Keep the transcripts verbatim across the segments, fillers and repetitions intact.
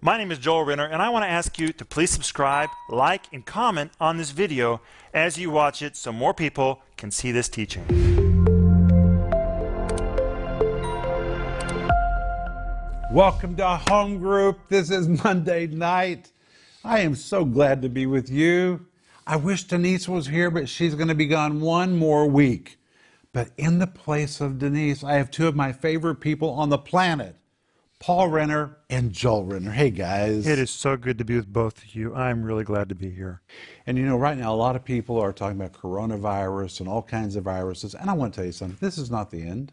My name is Joel Renner, and I want to ask you to please subscribe, like, and comment on this video as you watch it so more people can see this teaching. Welcome to Home Group. This is Monday night. I am so glad to be with you. I wish Denise was here, but she's going to be gone one more week. But in the place of Denise, I have two of my favorite people on the planet. Paul Renner and Joel Renner. Hey, guys. It is so good to be with both of you. I'm really glad to be here. And, you know, right now, a lot of people are talking about coronavirus and all kinds of viruses. And I want to tell you something. This is not the end.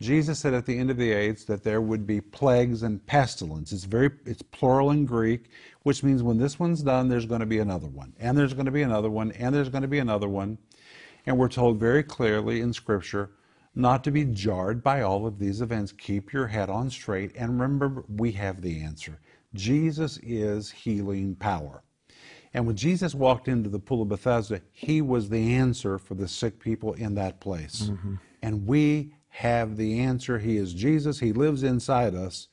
Jesus said at the end of the age that there would be plagues and pestilence. It's very, it's plural in Greek, which means when this one's done, there's going to be another one. And there's going to be another one. And there's going to be another one. And we're told very clearly in Scripture not to be jarred by all of these events. Keep your head on straight, and remember, we have the answer. Jesus is healing power. And when Jesus walked into the Pool of Bethesda, he was the answer for the sick people in that place. Mm-hmm. And we have the answer. He is Jesus. He lives inside us.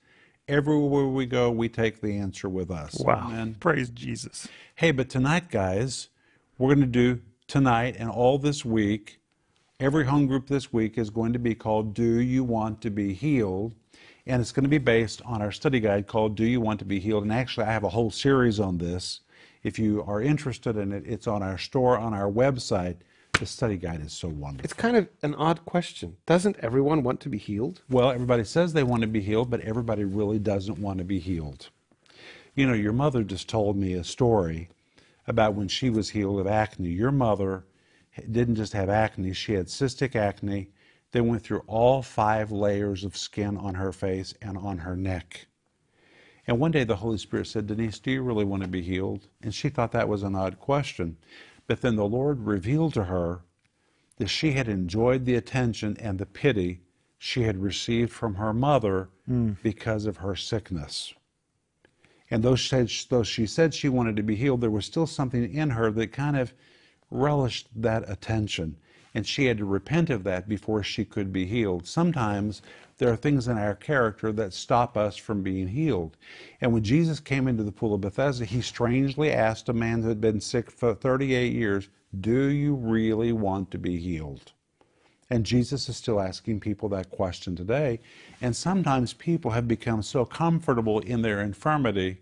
Everywhere we go, we take the answer with us. Wow. Amen. Praise Jesus. Hey, but tonight, guys, we're going to do tonight and all this week. Every home group this week is going to be called Do You Want to Be Healed? And it's going to be based on our study guide called Do You Want to Be Healed? And actually, I have a whole series on this. If you are interested in it, it's on our store, on our website. The study guide is so wonderful. It's kind of an odd question. Doesn't everyone want to be healed? Well, everybody says they want to be healed, but everybody really doesn't want to be healed. You know, your mother just told me a story about when she was healed of acne. Your mother didn't just have acne, she had cystic acne. They went through all five layers of skin on her face and on her neck. And one day the Holy Spirit said, Denise, do you really want to be healed? And she thought that was an odd question. But then the Lord revealed to her that she had enjoyed the attention and the pity she had received from her mother mm. because of her sickness. And though she, though she said she wanted to be healed, there was still something in her that kind of relished that attention, and she had to repent of that before she could be healed. Sometimes there are things in our character that stop us from being healed. And when Jesus came into the Pool of Bethesda, he strangely asked a man who had been sick for thirty-eight years, do you really want to be healed? And Jesus is still asking people that question today. And sometimes people have become so comfortable in their infirmity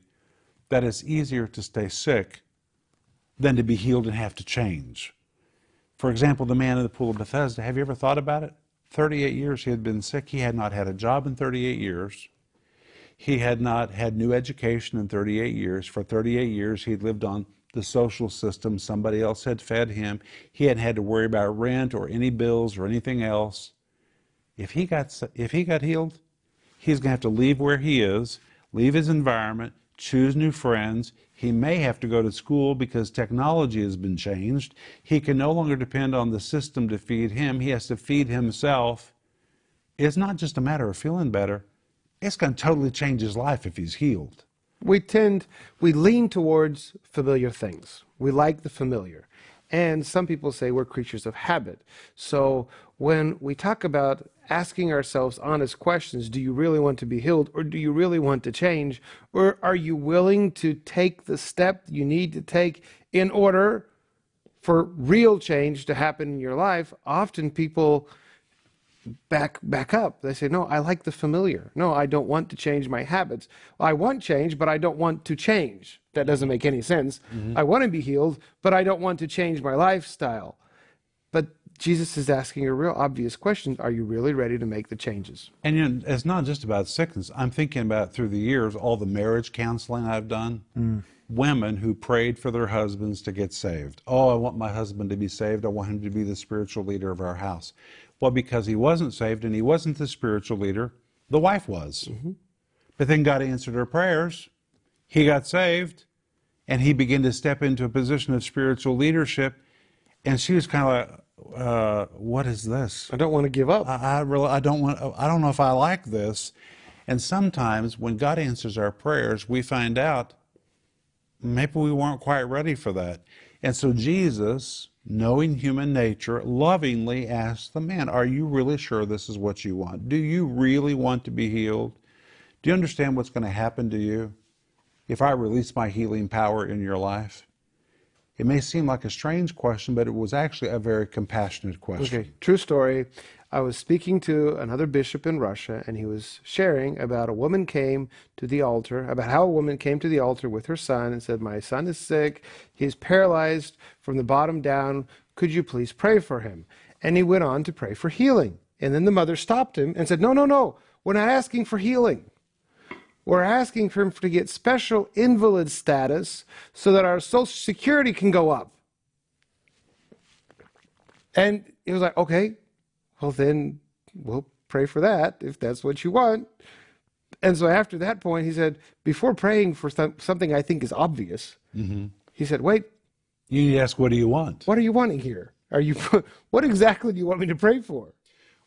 that it's easier to stay sick than to be healed and have to change. For example, the man in the Pool of Bethesda, have you ever thought about it? thirty-eight years he had been sick. He had not had a job in thirty-eight years. He had not had new education in thirty-eight years. For thirty-eight years, he'd lived on the social system. Somebody else had fed him. He hadn't had to worry about rent or any bills or anything else. If he got, if he got healed, he's going to have to leave where he is, leave his environment, choose new friends. He may have to go to school because technology has been changed. He can no longer depend on the system to feed him. He has to feed himself. It's not just a matter of feeling better. It's going to totally change his life if he's healed. We tend, we lean towards familiar things. We like the familiar. And some people say we're creatures of habit. So when we talk about asking ourselves honest questions, do you really want to be healed, or do you really want to change, or are you willing to take the step you need to take in order for real change to happen in your life? Often people back back up. They say, no, I like the familiar. No, I don't want to change my habits. I want change, but I don't want to change. That doesn't make any sense. Mm-hmm. I want to be healed, but I don't want to change my lifestyle. But Jesus is asking a real obvious question. Are you really ready to make the changes? And you know, it's not just about sickness. I'm thinking about through the years, all the marriage counseling I've done. Mm. Women who prayed for their husbands to get saved. Oh, I want my husband to be saved. I want him to be the spiritual leader of our house. Well, because he wasn't saved and he wasn't the spiritual leader, the wife was. Mm-hmm. But then God answered her prayers. He got saved, and he began to step into a position of spiritual leadership. And she was kind of like, uh, what is this? I don't want to give up. I, I, really, I, don't want, I don't know if I like this. And sometimes when God answers our prayers, we find out maybe we weren't quite ready for that. And so Jesus, knowing human nature, lovingly asked the man, are you really sure this is what you want? Do you really want to be healed? Do you understand what's going to happen to you? if I release my healing power in your life? It may seem like a strange question, but it was actually a very compassionate question. Okay, true story. I was speaking to another bishop in Russia, and he was sharing about a woman came to the altar, about how a woman came to the altar with her son and said, my son is sick, he's paralyzed from the bottom down, could you please pray for him? And he went on to pray for healing. And then the mother stopped him and said, no, no, no, we're not asking for healing. We're asking for him to get special invalid status so that our Social Security can go up. And he was like, okay. Well, then we'll pray for that, if that's what you want. And so after that point, he said, before praying for th- something I think is obvious, mm-hmm. he said, wait. You need to ask, what do you want? What are you wanting here? Are you? What exactly do you want me to pray for?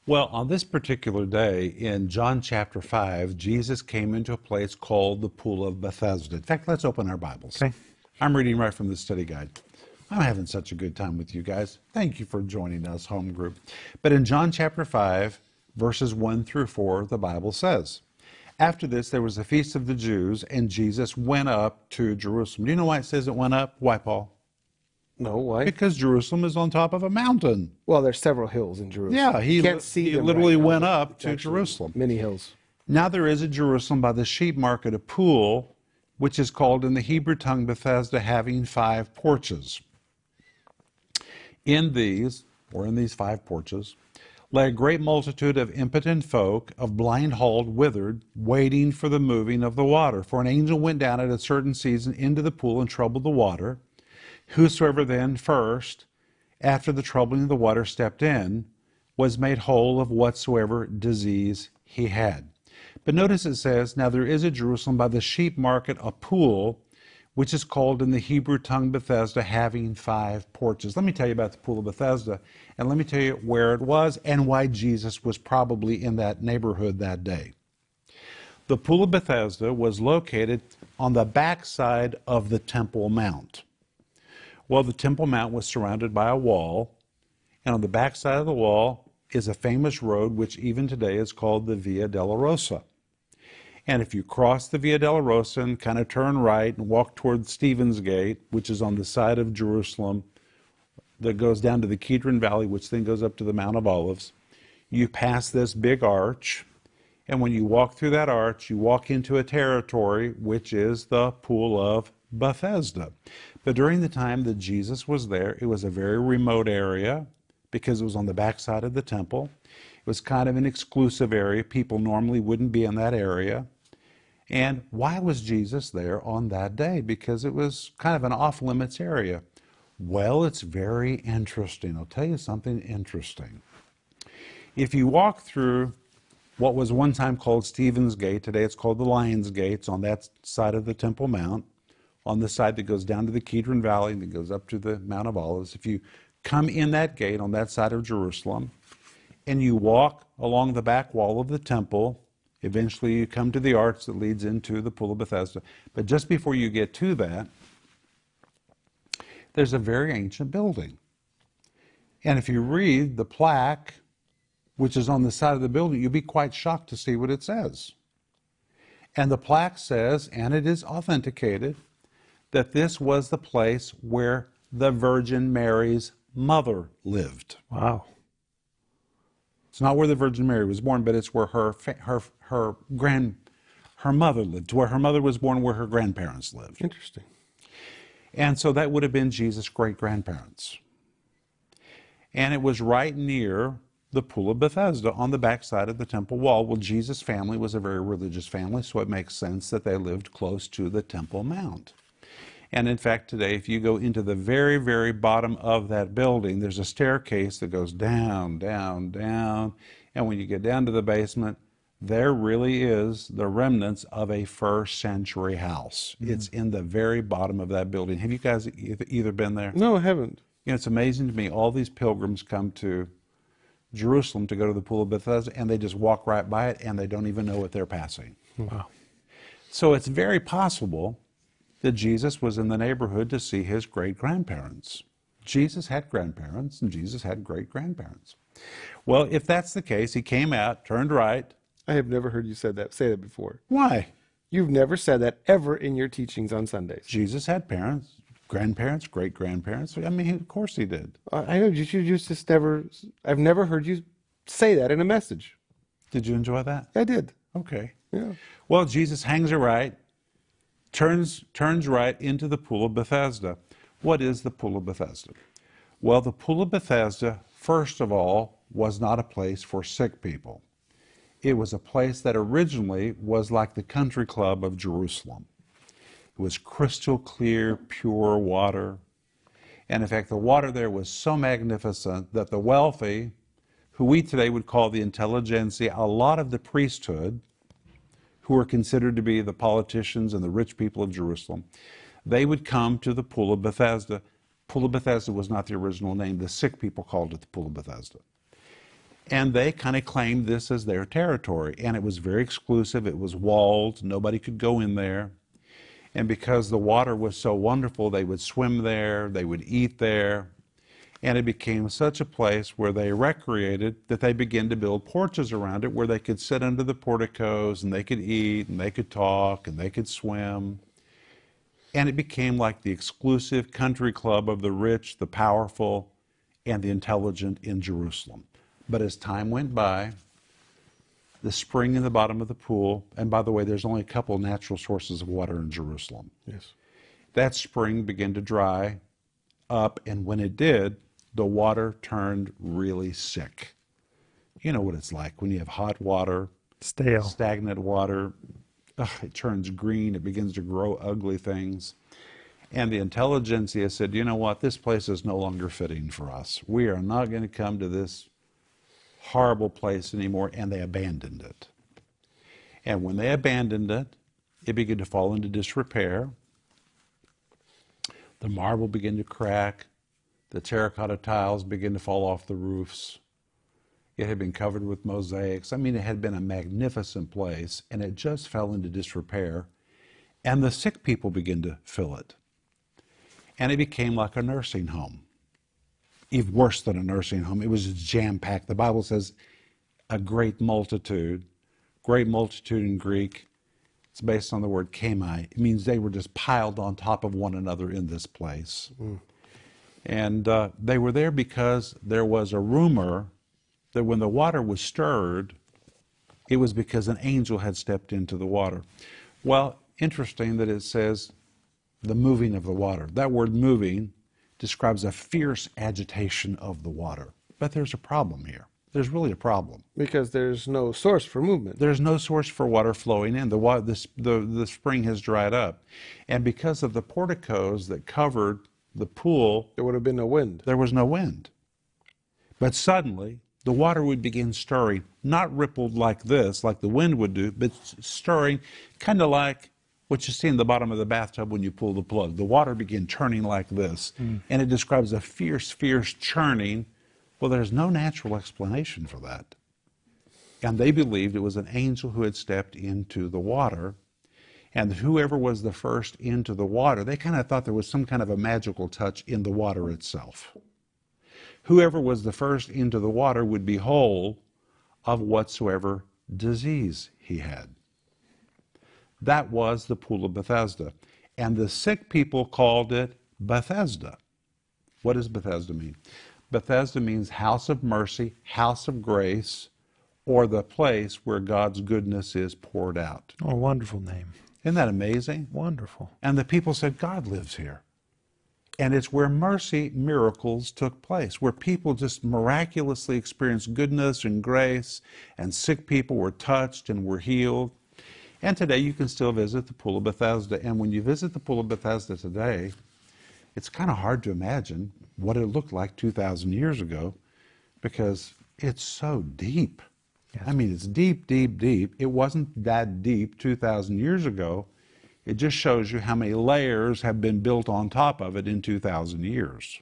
Well, on this particular day, in John chapter five, Jesus came into a place called the Pool of Bethesda. In fact, let's open our Bibles. Okay. I'm reading right from the study guide. I'm having such a good time with you guys. Thank you for joining us, Home Group. But in John chapter five, verses one through four, the Bible says, after this, there was a feast of the Jews, and Jesus went up to Jerusalem. Do you know why it says it went up? Why, Paul? No, why? Because Jerusalem is on top of a mountain. Well, there's several hills in Jerusalem. Yeah, he, can't li- see he literally right went up to Jerusalem. Many hills. Now there is a Jerusalem by the sheep market, a pool, which is called in the Hebrew tongue Bethesda, having five porches. In these, or in these five porches, lay a great multitude of impotent folk, of blind, halt, withered, waiting for the moving of the water. For an angel went down at a certain season into the pool and troubled the water. Whosoever then first, after the troubling of the water, stepped in, was made whole of whatsoever disease he had. But notice it says, now there is at Jerusalem by the sheep market a pool, which is called in the Hebrew tongue Bethesda, having five porches. Let me tell you about the Pool of Bethesda, and let me tell you where it was and why Jesus was probably in that neighborhood that day. The Pool of Bethesda was located on the backside of the Temple Mount. Well, the Temple Mount was surrounded by a wall, and on the backside of the wall is a famous road, which even today is called the Via Dolorosa. And if you cross the Via Dolorosa and kind of turn right and walk toward Stephen's Gate, which is on the side of Jerusalem, that goes down to the Kidron Valley, which then goes up to the Mount of Olives, you pass this big arch. And when you walk through that arch, you walk into a territory, which is the Pool of Bethesda. But during the time that Jesus was there, it was a very remote area because it was on the backside of the temple. It was kind of an exclusive area. People normally wouldn't be in that area. And why was Jesus there on that day? Because it was kind of an off-limits area. Well, it's very interesting. I'll tell you something interesting. If you walk through what was one time called Stephen's Gate, today it's called the Lion's Gates, on that side of the Temple Mount, on the side that goes down to the Kidron Valley and that goes up to the Mount of Olives, if you come in that gate on that side of Jerusalem, and you walk along the back wall of the temple, eventually you come to the arch that leads into the Pool of Bethesda. But just before you get to that, there's a very ancient building. And if you read the plaque, which is on the side of the building, you'll be quite shocked to see what it says. And the plaque says, and it is authenticated, that this was the place where the Virgin Mary's mother lived. Wow. It's not where the Virgin Mary was born, but it's where her her her grand her mother lived, to where her mother was born, where her grandparents lived. Interesting. And so that would have been Jesus' great-grandparents. And it was right near the Pool of Bethesda on the backside of the temple wall. Well, Jesus' family was a very religious family, so it makes sense that they lived close to the Temple Mount. And in fact, today, if you go into the very, very bottom of that building, there's a staircase that goes down, down, down. And when you get down to the basement, there really is the remnants of a first century house. Mm-hmm. It's in the very bottom of that building. Have you guys either been there? No, I haven't. You know, it's amazing to me. All these pilgrims come to Jerusalem to go to the Pool of Bethesda, and they just walk right by it, and they don't even know what they're passing. Wow. So it's very possible that Jesus was in the neighborhood to see his great-grandparents. Jesus had grandparents, and Jesus had great-grandparents. Well, if that's the case, he came out, turned right. I have never heard you said that. Say that before. Why? You've never said that ever in your teachings on Sundays. Jesus had parents, grandparents, great-grandparents. I mean, of course he did. I know, you just never, I've never heard you say that in a message. Did you enjoy that? I did. Okay. Yeah. Well, Jesus hangs a right, turns, turns right into the Pool of Bethesda. What is the Pool of Bethesda? Well, the Pool of Bethesda, first of all, was not a place for sick people. It was a place that originally was like the country club of Jerusalem. It was crystal clear, pure water. And in fact, the water there was so magnificent that the wealthy, who we today would call the intelligentsia, a lot of the priesthood, who were considered to be the politicians and the rich people of Jerusalem, they would come to the Pool of Bethesda. Pool of Bethesda was not the original name. The sick people called it the Pool of Bethesda. And they kind of claimed this as their territory. And it was very exclusive. It was walled. Nobody could go in there. And because the water was so wonderful, they would swim there. They would eat there. And it became such a place where they recreated that they began to build porches around it where they could sit under the porticos and they could eat and they could talk and they could swim. And it became like the exclusive country club of the rich, the powerful, and the intelligent in Jerusalem. But as time went by, the spring in the bottom of the pool, and by the way, there's only a couple natural sources of water in Jerusalem. Yes. That spring began to dry up, and when it did, the water turned really sick. You know what it's like when you have hot water, stale, stagnant water. Ugh, it turns green, it begins to grow ugly things. And the intelligentsia said, you know what, this place is no longer fitting for us. We are not going to come to this horrible place anymore, and they abandoned it. And when they abandoned it, it began to fall into disrepair. The marble began to crack. The terracotta tiles began to fall off the roofs. It had been covered with mosaics. I mean, it had been a magnificent place, and it just fell into disrepair. And the sick people began to fill it. And it became like a nursing home. Even worse than a nursing home, it was jam-packed. The Bible says a great multitude, great multitude in Greek. It's based on the word kamai. It means they were just piled on top of one another in this place. Mm. And uh, they were there because there was a rumor that when the water was stirred, it was because an angel had stepped into the water. Well, interesting that it says the moving of the water. That word moving describes a fierce agitation of the water. But there's a problem here. There's really a problem. Because there's no source for movement. There's no source for water flowing in. The, water, the, the, the spring has dried up. And because of the porticos that covered the pool, there would have been no wind. There was no wind. But suddenly, the water would begin stirring, not rippled like this, like the wind would do, but stirring kind of like what you see in the bottom of the bathtub when you pull the plug. The water began turning like this, mm. and it describes a fierce, fierce churning. Well, there's no natural explanation for that. And they believed it was an angel who had stepped into the water, and whoever was the first into the water, they kind of thought there was some kind of a magical touch in the water itself. Whoever was the first into the water would be whole of whatsoever disease he had. That was the Pool of Bethesda. And the sick people called it Bethesda. What does Bethesda mean? Bethesda means house of mercy, house of grace, or the place where God's goodness is poured out. Oh, wonderful name. Isn't that amazing? Wonderful. And the people said, God lives here. And it's where mercy miracles took place, where people just miraculously experienced goodness and grace, and sick people were touched and were healed. And today you can still visit the Pool of Bethesda. And when you visit the Pool of Bethesda today, it's kind of hard to imagine what it looked like two thousand years ago, because it's so deep. Yes. I mean, it's deep, deep, deep. It wasn't that deep two thousand years ago. It just shows you how many layers have been built on top of it in two thousand years.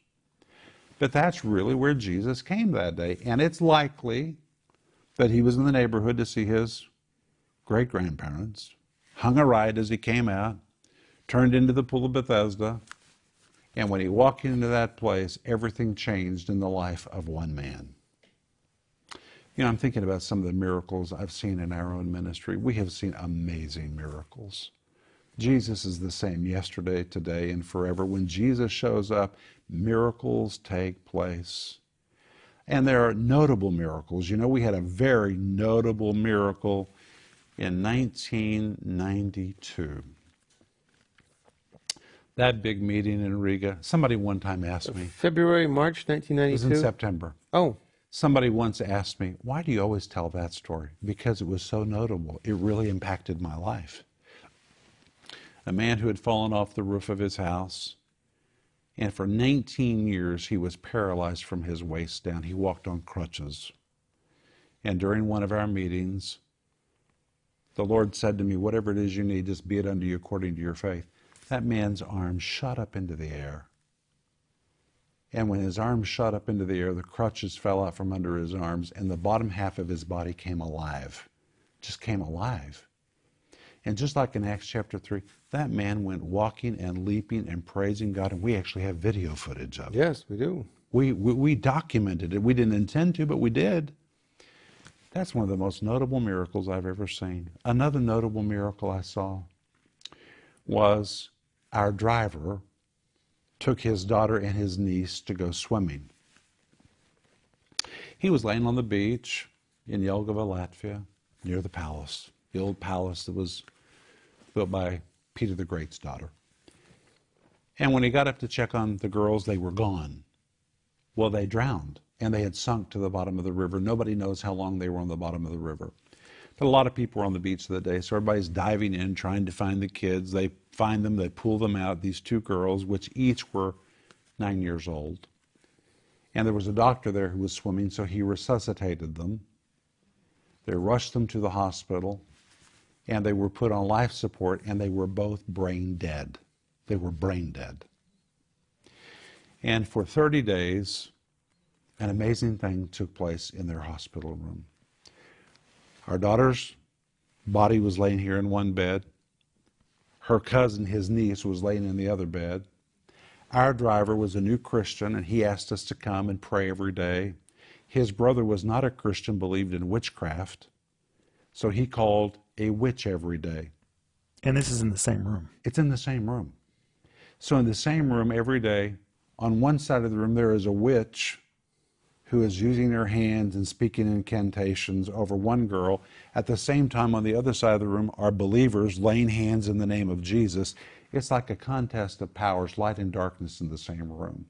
But that's really where Jesus came that day. And it's likely that he was in the neighborhood to see his great-grandparents, hung a right as he came out, turned into the Pool of Bethesda, and when he walked into that place, everything changed in the life of one man. You know, I'm thinking about some of the miracles I've seen in our own ministry. We have seen amazing miracles. Jesus is the same yesterday, today, and forever. When Jesus shows up, miracles take place. And there are notable miracles. You know, we had a very notable miracle in nineteen ninety-two. That big meeting in Riga. Somebody one time asked me. February, March nineteen ninety-two? It was in September. Oh. Somebody once asked me, why do you always tell that story? Because it was so notable. It really impacted my life. A man who had fallen off the roof of his house, and for nineteen years he was paralyzed from his waist down. He walked on crutches. And during one of our meetings, the Lord said to me, whatever it is you need, just be it unto you according to your faith. That man's arm shot up into the air. And when his arm shot up into the air, the crutches fell out from under his arms, and the bottom half of his body came alive. Just came alive. And just like in Acts chapter three, that man went walking and leaping and praising God, and we actually have video footage of it. Yes, we do. We, we, we documented it. We didn't intend to, but we did. That's one of the most notable miracles I've ever seen. Another notable miracle I saw was our driver took his daughter and his niece to go swimming. He was laying on the beach in Jelgava, Latvia, near the palace. The old palace that was built by Peter the Great's daughter. And when he got up to check on the girls, they were gone. Well, they drowned, and they had sunk to the bottom of the river. Nobody knows how long they were on the bottom of the river. But a lot of people were on the beach that day, so everybody's diving in, trying to find the kids. They find them, they pull them out, these two girls, which each were nine years old. And there was a doctor there who was swimming, so he resuscitated them. They rushed them to the hospital, and they were put on life support, and they were both brain dead. They were brain dead. And for thirty days, an amazing thing took place in their hospital room. Our daughter's body was laying here in one bed. Her cousin, his niece, was laying in the other bed. Our driver was a new Christian, and he asked us to come and pray every day. His brother was not a Christian, believed in witchcraft, so he called a witch every day. And this is in the same room. It's in the same room. So in the same room every day, on one side of the room there is a witch who is using her hands and speaking incantations over one girl. At the same time, on the other side of the room are believers laying hands in the name of Jesus. It's like a contest of powers, light and darkness in the same room.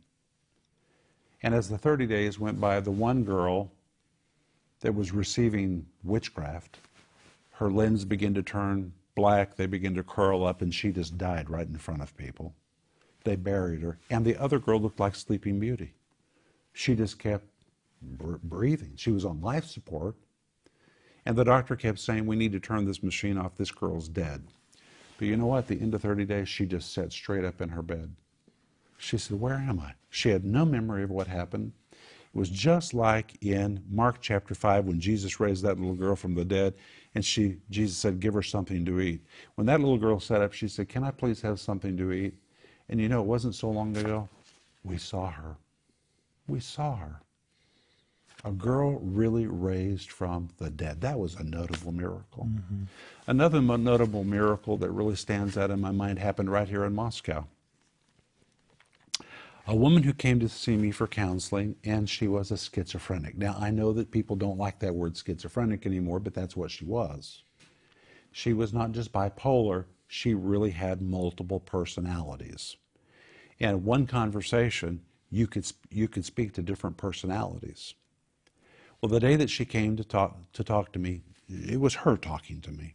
And as the thirty days went by, the one girl that was receiving witchcraft, her limbs began to turn black, they began to curl up, and she just died right in front of people. They buried her. And the other girl looked like Sleeping Beauty. She just kept breathing. She was on life support. And the doctor kept saying, we need to turn this machine off. This girl's dead. But you know what? At the end of thirty days, she just sat straight up in her bed. She said, where am I? She had no memory of what happened. It was just like in Mark chapter five when Jesus raised that little girl from the dead, and she, Jesus said, give her something to eat. When that little girl sat up, she said, can I please have something to eat? And you know, it wasn't so long ago, we saw her. We saw her. A girl really raised from the dead. That was a notable miracle. Mm-hmm. Another notable miracle that really stands out in my mind happened right here in Moscow. A woman who came to see me for counseling, and she was a schizophrenic. Now, I know that people don't like that word schizophrenic anymore, but that's what she was. She was not just bipolar. She really had multiple personalities. And in one conversation, you could, you could speak to different personalities. Well, the day that she came to talk, to talk to me, it was her talking to me.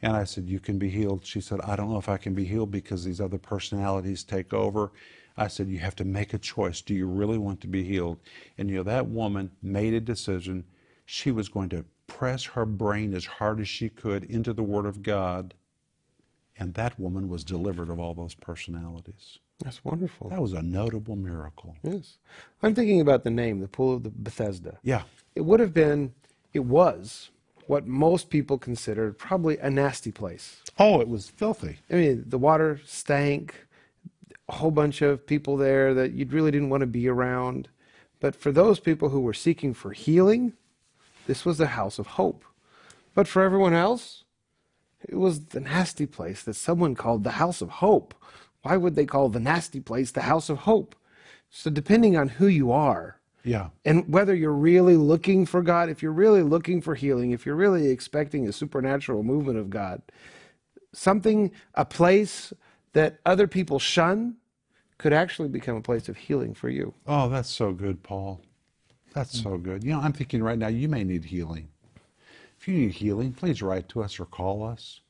And I said, you can be healed. She said, I don't know if I can be healed because these other personalities take over. I said, you have to make a choice. Do you really want to be healed? And you know, that woman made a decision. She was going to press her brain as hard as she could into the Word of God. And that woman was delivered of all those personalities. That's wonderful. That was a notable miracle. Yes. I'm thinking about the name, the Pool of Bethesda. Yeah. It would have been, it was what most people considered probably a nasty place. Oh, it was filthy. I mean, the water stank. A whole bunch of people there that you really didn't want to be around. But for those people who were seeking for healing, This was the house of hope. But for everyone else, it was the nasty place that someone called the house of hope. Why would they call the nasty place the house of hope? So depending on who you are, yeah, and whether you're really looking for God, if you're really looking for healing, if you're really expecting a supernatural movement of God, something, a place that other people shun could actually become a place of healing for you. Oh, that's so good, Paul. That's so good. You know, I'm thinking right now, you may need healing. If you need healing, please write to us or call us.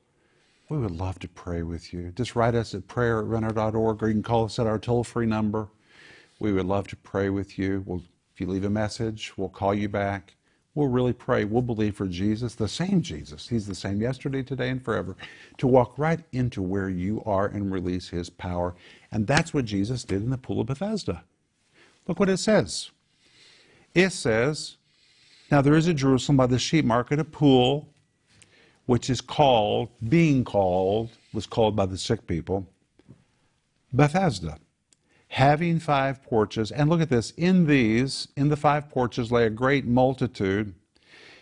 We would love to pray with you. Just write us at prayer at renner dot org, or you can call us at our toll-free number. We would love to pray with you. We'll, if you leave a message, we'll call you back. We'll really pray. We'll believe for Jesus, the same Jesus. He's the same yesterday, today, and forever, to walk right into where you are and release his power. And that's what Jesus did in the Pool of Bethesda. Look what it says. It says, now there is at Jerusalem by the sheep market a pool, which is called, being called, was called by the sick people, Bethesda, having five porches. And look at this, in these, in the five porches lay a great multitude.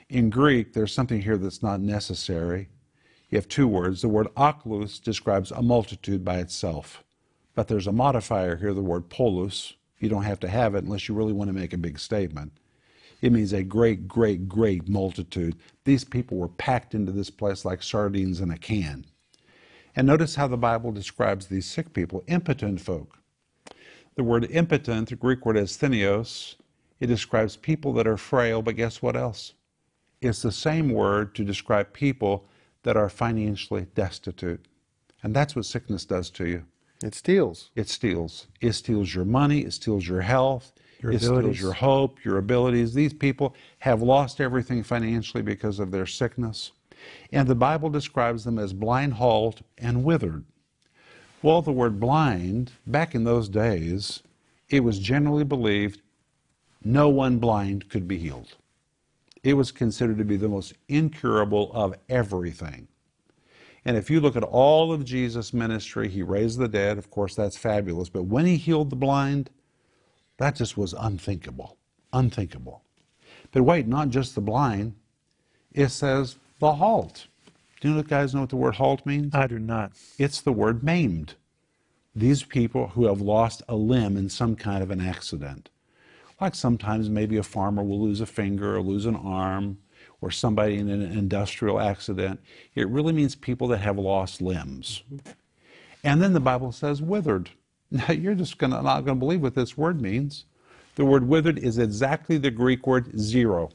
In Greek, there's something here that's not necessary. You have two words. The word oculus describes a multitude by itself. But there's a modifier here, the word polus. You don't have to have it unless you really want to make a big statement. It means a great, great, great multitude. These people were packed into this place like sardines in a can. And notice how the Bible describes these sick people, impotent folk. The word impotent, the Greek word is thenios, it describes people that are frail, but guess what else? It's the same word to describe people that are financially destitute. And that's what sickness does to you. It steals. It steals. It steals your money. It steals your health. Your it abilities. Steals your hope, your abilities. These people have lost everything financially because of their sickness. And the Bible describes them as blind, halt, and withered. Well, the word blind, back in those days, it was generally believed no one blind could be healed. It was considered to be the most incurable of everything. And if you look at all of Jesus' ministry, he raised the dead. Of course, that's fabulous. But when he healed the blind, that just was unthinkable. Unthinkable. But wait, not just the blind. It says the halt. Do you guys know what the word halt means? I do not. It's the word maimed. These people who have lost a limb in some kind of an accident. Like sometimes maybe a farmer will lose a finger or lose an arm, or somebody in an industrial accident. It really means people that have lost limbs. And then the Bible says withered. Now, you're just gonna, not going to believe what this word means. The word withered is exactly the Greek word zero.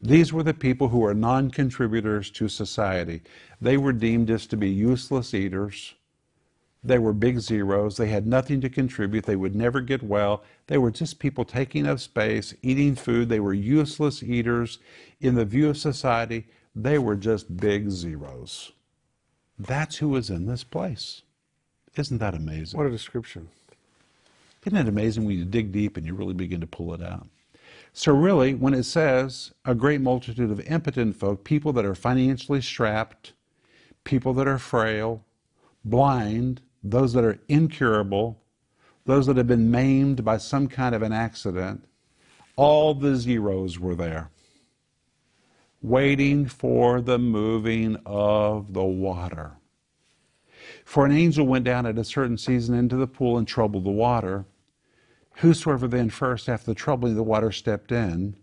These were the people who were non-contributors to society. They were deemed as to be useless eaters. They were big zeros. They had nothing to contribute. They would never get well. They were just people taking up space, eating food. They were useless eaters. In the view of society, they were just big zeros. That's who was in this place. Isn't that amazing? What a description. Isn't it amazing when you dig deep and you really begin to pull it out? So really, when it says a great multitude of impotent folk, people that are financially strapped, people that are frail, blind, those that are incurable, those that have been maimed by some kind of an accident, all the zeros were there, waiting for the moving of the water. For an angel went down at a certain season into the pool and troubled the water. Whosoever then first, after the troubling of the water, stepped in,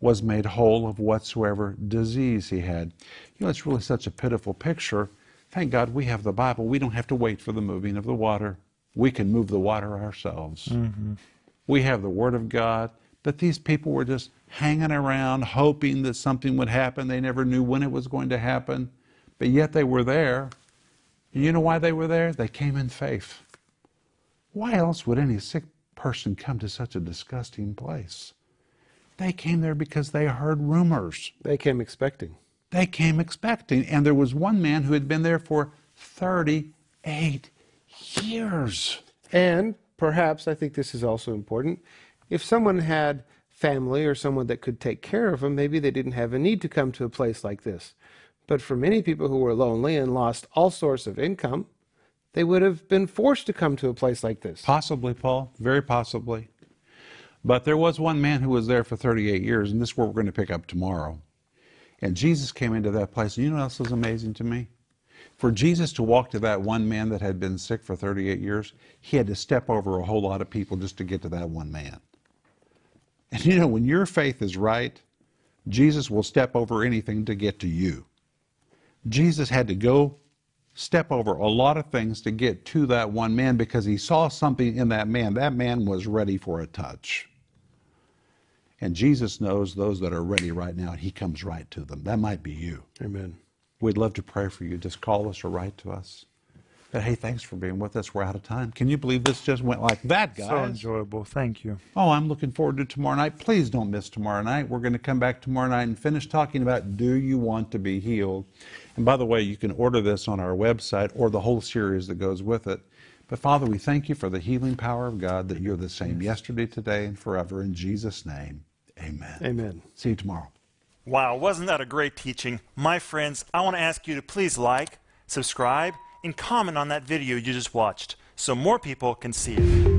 was made whole of whatsoever disease he had. You know, it's really such a pitiful picture. Thank God we have the Bible. We don't have to wait for the moving of the water. We can move the water ourselves. Mm-hmm. We have the Word of God. But these people were just hanging around, hoping that something would happen. They never knew when it was going to happen. But yet they were there. And you know why they were there? They came in faith. Why else would any sick person come to such a disgusting place? They came there because they heard rumors. They came expecting. They came expecting. And there was one man who had been there for thirty-eight years. And perhaps, I think this is also important, if someone had family or someone that could take care of them, maybe they didn't have a need to come to a place like this. But for many people who were lonely and lost all source of income, they would have been forced to come to a place like this. Possibly, Paul, very possibly. But there was one man who was there for thirty-eight years, and this is what we're going to pick up tomorrow. And Jesus came into that place. And you know what else was amazing to me? For Jesus to walk to that one man that had been sick for thirty-eight years, he had to step over a whole lot of people just to get to that one man. And you know, when your faith is right, Jesus will step over anything to get to you. Jesus had to go step over a lot of things to get to that one man because he saw something in that man. That man was ready for a touch. And Jesus knows those that are ready right now. He comes right to them. That might be you. Amen. We'd love to pray for you. Just call us or write to us. But hey, thanks for being with us. We're out of time. Can you believe this just went like that, guys? So enjoyable. Thank you. Oh, I'm looking forward to tomorrow night. Please don't miss tomorrow night. We're going to come back tomorrow night and finish talking about, do you want to be healed? And by the way, you can order this on our website or the whole series that goes with it. But Father, we thank you for the healing power of God, that you're the same yesterday, today, and forever. In Jesus' name, amen. Amen. See you tomorrow. Wow, wasn't that a great teaching? My friends, I want to ask you to please like, subscribe, and comment on that video you just watched so more people can see it.